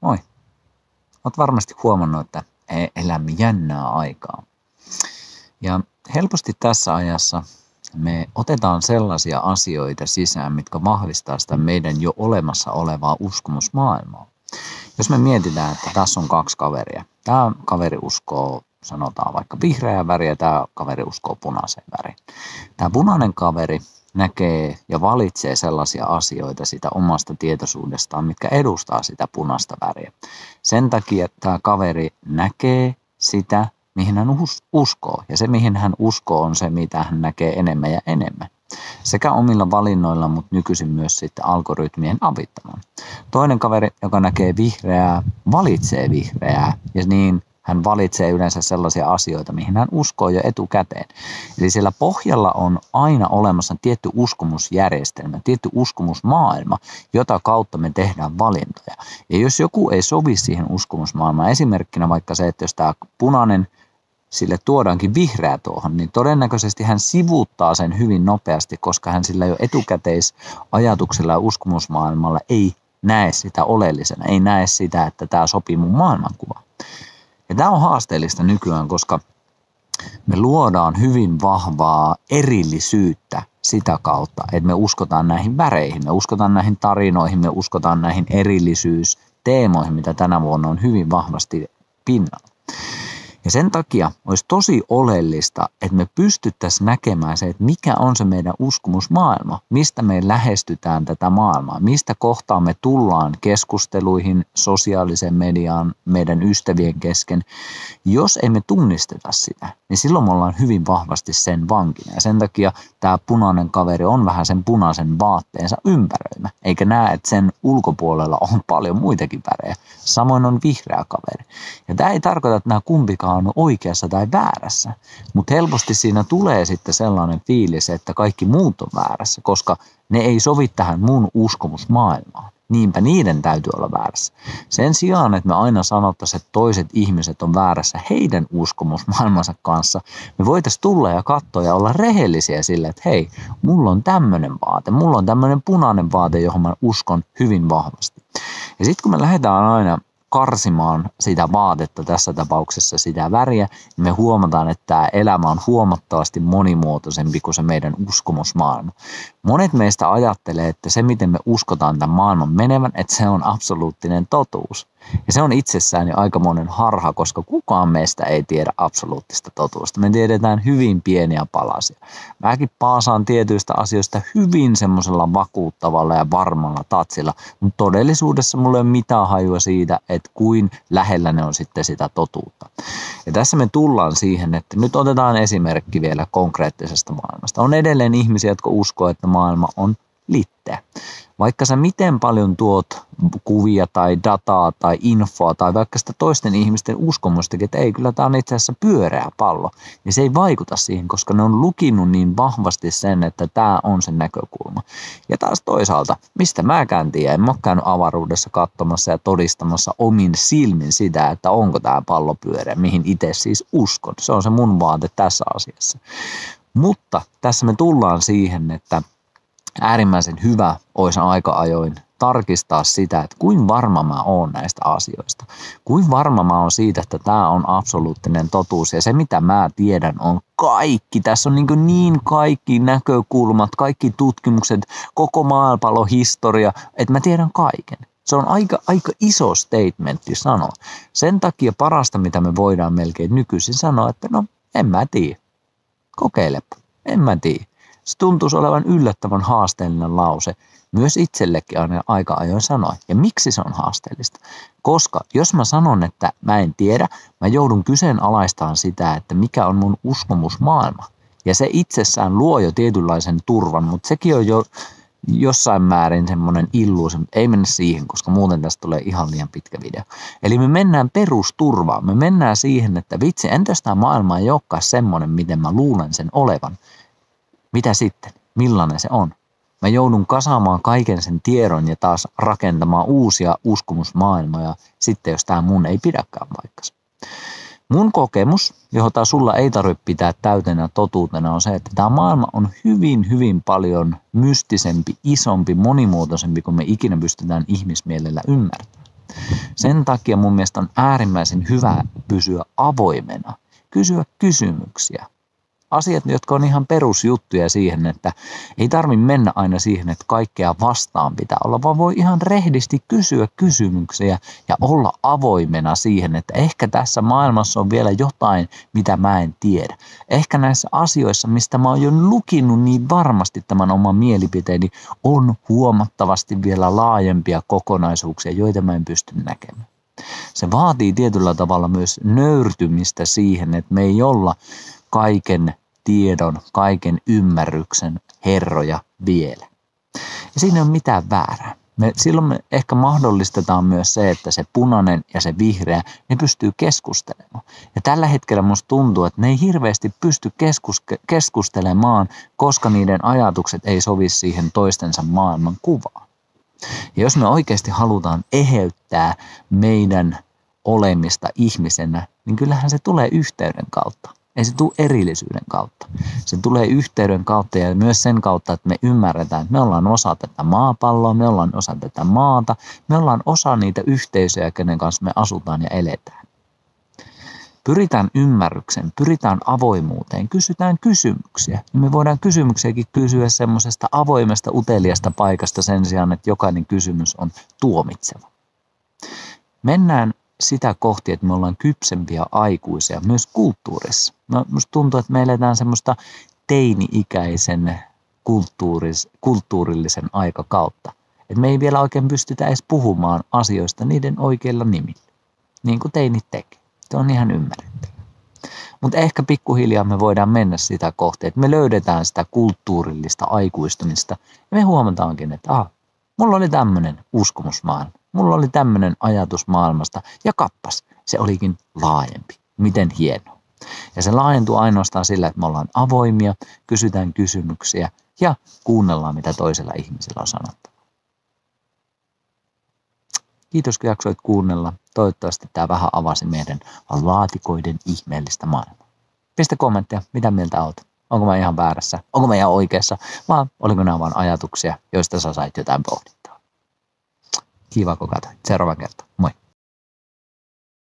Moi. Olet varmasti huomannut, että elämme jännää aikaa. Ja helposti tässä ajassa me otetaan sellaisia asioita sisään, mitkä vahvistaa sitä meidän jo olemassa olevaa uskomusmaailmaa. Jos me mietitään, että tässä on kaksi kaveria. Tämä kaveri uskoo, sanotaan vaikka vihreää väriä, ja tämä kaveri uskoo punaiseen väriin. Tämä punainen kaveri näkee ja valitsee sellaisia asioita sitä omasta tietoisuudestaan, mitkä edustaa sitä punaista väriä. Sen takia tämä kaveri näkee sitä, mihin hän uskoo. Ja se, mihin hän uskoo, on se, mitä hän näkee enemmän ja enemmän. Sekä omilla valinnoilla, mutta nykyisin myös sitten algoritmien avittamaan. Toinen kaveri, joka näkee vihreää, valitsee vihreää. Ja niin hän valitsee yleensä sellaisia asioita, mihin hän uskoo jo etukäteen. Eli siellä pohjalla on aina olemassa tietty uskomusjärjestelmä, tietty uskomusmaailma, jota kautta me tehdään valintoja. Ja jos joku ei sovi siihen uskomusmaailmaan, esimerkkinä vaikka se, että jos tämä punainen, sille tuodaankin vihreä tuohon, niin todennäköisesti hän sivuuttaa sen hyvin nopeasti, koska hän sillä jo etukäteisajatuksella ja uskomusmaailmalla ei näe sitä oleellisena, ei näe sitä, että tämä sopii mun maailmankuvaan. Ja tämä on haasteellista nykyään, koska me luodaan hyvin vahvaa erillisyyttä sitä kautta, että me uskotaan näihin väreihin, me uskotaan näihin tarinoihin, me uskotaan näihin erillisyysteemoihin, mitä tänä vuonna on hyvin vahvasti pinnalla. Ja sen takia olisi tosi oleellista, että me pystyttäisiin näkemään se, että mikä on se meidän uskomusmaailma, mistä me lähestytään tätä maailmaa, mistä kohtaa me tullaan keskusteluihin, sosiaaliseen mediaan, meidän ystävien kesken. Jos emme tunnisteta sitä, niin silloin me ollaan hyvin vahvasti sen vankina. Ja sen takia tämä punainen kaveri on vähän sen punaisen vaatteensa ympäröimä, eikä näe, että sen ulkopuolella on paljon muitakin värejä. Samoin on vihreä kaveri. Ja tämä ei tarkoita, että nämä kumpikaan on oikeassa tai väärässä, mutta helposti siinä tulee sitten sellainen fiilis, että kaikki muut on väärässä, koska ne ei sovi tähän mun uskomusmaailmaan. Niinpä niiden täytyy olla väärässä. Sen sijaan, että me aina sanottaisiin, että toiset ihmiset on väärässä heidän uskomusmaailmansa kanssa, me voitaisiin tulla ja katsoa ja olla rehellisiä sille, että hei, mulla on tämmöinen vaate, mulla on tämmöinen punainen vaate, johon mä uskon hyvin vahvasti. Ja sitten kun me lähdetään aina karsimaan sitä vaatetta, tässä tapauksessa sitä väriä, niin me huomataan, että tämä elämä on huomattavasti monimuotoisempi kuin se meidän uskomusmaailma. Monet meistä ajattelee, että se miten me uskotaan tämän maailman menevän, että se on absoluuttinen totuus. Ja se on itsessään jo aikamoinen harha, koska kukaan meistä ei tiedä absoluuttista totuusta. Me tiedetään hyvin pieniä palasia. Mäkin paasaan tietyistä asioista hyvin semmoisella vakuuttavalla ja varmalla tatsilla, mutta todellisuudessa mulla ei ole mitään hajua siitä, että kuin lähellä ne on sitten sitä totuutta. Ja tässä me tullaan siihen, että nyt otetaan esimerkki vielä konkreettisesta maailmasta. On edelleen ihmisiä, jotka uskoo, että maailma on litteä. Vaikka sä miten paljon tuot kuvia tai dataa tai infoa tai vaikka sitä toisten ihmisten uskomustakin, että ei, kyllä tämä on itse asiassa pyöreä pallo, niin se ei vaikuta siihen, koska ne on lukinut niin vahvasti sen, että tämä on sen näkökulma. Ja taas toisaalta, mistä mäkään tiedän, en mä ole käynyt avaruudessa katsomassa ja todistamassa omin silmin sitä, että onko tämä pallo pyöreä, mihin itse siis uskon. Se on se mun vaate tässä asiassa. Mutta tässä me tullaan siihen, että äärimmäisen hyvä olisi aika ajoin tarkistaa sitä, että kuin varma mä oon näistä asioista. Kuin varma mä oon siitä, että tämä on absoluuttinen totuus ja se mitä mä tiedän on kaikki. Tässä on niin kaikki näkökulmat, kaikki tutkimukset, koko maapallohistoria, että mä tiedän kaiken. Se on aika iso statementti sanoa. Sen takia parasta mitä me voidaan melkein nykyisin sanoa, että no en mä tiedä. Kokeilepa, en mä tiedä. Se tuntuisi olevan yllättävän haasteellinen lause. Myös itsellekin aina aika ajoin sanoa. Ja miksi se on haasteellista? Koska jos mä sanon, että mä en tiedä, mä joudun kyseenalaistamaan sitä, että mikä on mun uskomusmaailma. Ja se itsessään luo jo tietynlaisen turvan, mutta sekin on jo jossain määrin semmoinen illuusio, ei mennä siihen, koska muuten tästä tulee ihan liian pitkä video. Eli me mennään perusturvaan, me mennään siihen, että vitsi, entäs tämä maailma ei olekaan semmoinen, miten mä luulen sen olevan. Mitä sitten? Millainen se on? Mä joudun kasaamaan kaiken sen tiedon ja taas rakentamaan uusia uskomusmaailmoja sitten, jos tämä mun ei pidäkään paikkansa. Mun kokemus, jota sulla ei tarvitse pitää täytenä totuutena, on se, että tämä maailma on hyvin paljon mystisempi, isompi, monimuotoisempi kuin me ikinä pystytään ihmismielellä ymmärtämään. Sen takia mun mielestä on äärimmäisen hyvä pysyä avoimena, kysyä kysymyksiä. Asiat, jotka on ihan perusjuttuja siihen, että ei tarvitse mennä aina siihen, että kaikkea vastaan pitää olla, vaan voi ihan rehdisti kysyä kysymyksiä ja olla avoimena siihen, että ehkä tässä maailmassa on vielä jotain, mitä mä en tiedä. Ehkä näissä asioissa, mistä mä oon jo lukinut niin varmasti tämän oman mielipiteeni, on huomattavasti vielä laajempia kokonaisuuksia, joita mä en pysty näkemään. Se vaatii tietyllä tavalla myös nöyrtymistä siihen, että me ei olla kaiken tiedon, kaiken ymmärryksen herroja vielä. Ja siinä ei ole mitään väärää. Silloin me ehkä mahdollistetaan myös se, että se punainen ja se vihreä, ne pystyy keskustelemaan. Ja tällä hetkellä musta tuntuu, että ne ei hirveästi pysty keskustelemaan, koska niiden ajatukset ei sovi siihen toistensa maailman kuvaan. Ja jos me oikeasti halutaan eheyttää meidän olemista ihmisenä, niin kyllähän se tulee yhteyden kautta. Ei se tule erillisyyden kautta. Se tulee yhteyden kautta ja myös sen kautta, että me ymmärretään, että me ollaan osa tätä maapalloa, me ollaan osa tätä maata, me ollaan osa niitä yhteisöjä, kenen kanssa me asutaan ja eletään. Pyritään ymmärrykseen, pyritään avoimuuteen, kysytään kysymyksiä. Me voidaan kysymyksiäkin kysyä semmoisesta avoimesta, uteliasta paikasta sen sijaan, että jokainen kysymys on tuomitseva. Mennään sitä kohti, että me ollaan kypsempiä aikuisia myös kulttuurissa. Minusta tuntuu, että me eletään semmoista teini-ikäisen kulttuurillisen aikakautta. Et me ei vielä oikein pystytä edes puhumaan asioista niiden oikeilla nimillä, niin kuin teinit tekee. Se on ihan ymmärrettävää. Mutta ehkä pikkuhiljaa me voidaan mennä sitä kohti, että me löydetään sitä kulttuurillista aikuistumista ja me huomataankin, että mulla oli tämmöinen uskomusmaailma. Mulla oli tämmöinen ajatus maailmasta ja kappas, se olikin laajempi. Miten hienoa. Ja se laajentuu ainoastaan sillä, että me ollaan avoimia, kysytään kysymyksiä ja kuunnellaan, mitä toisella ihmisellä on sanottu. Kiitos, kun jaksoit kuunnella. Toivottavasti tämä vähän avasi meidän laatikoiden ihmeellistä maailmaa. Pistä kommenttia, mitä mieltä olet. Onko mä ihan väärässä? Onko mä ihan oikeassa? Vai oliko nämä vain ajatuksia, joista sä sait jotain pohdittua? Kiva, kun katsoit. Seuraava kerta. Moi!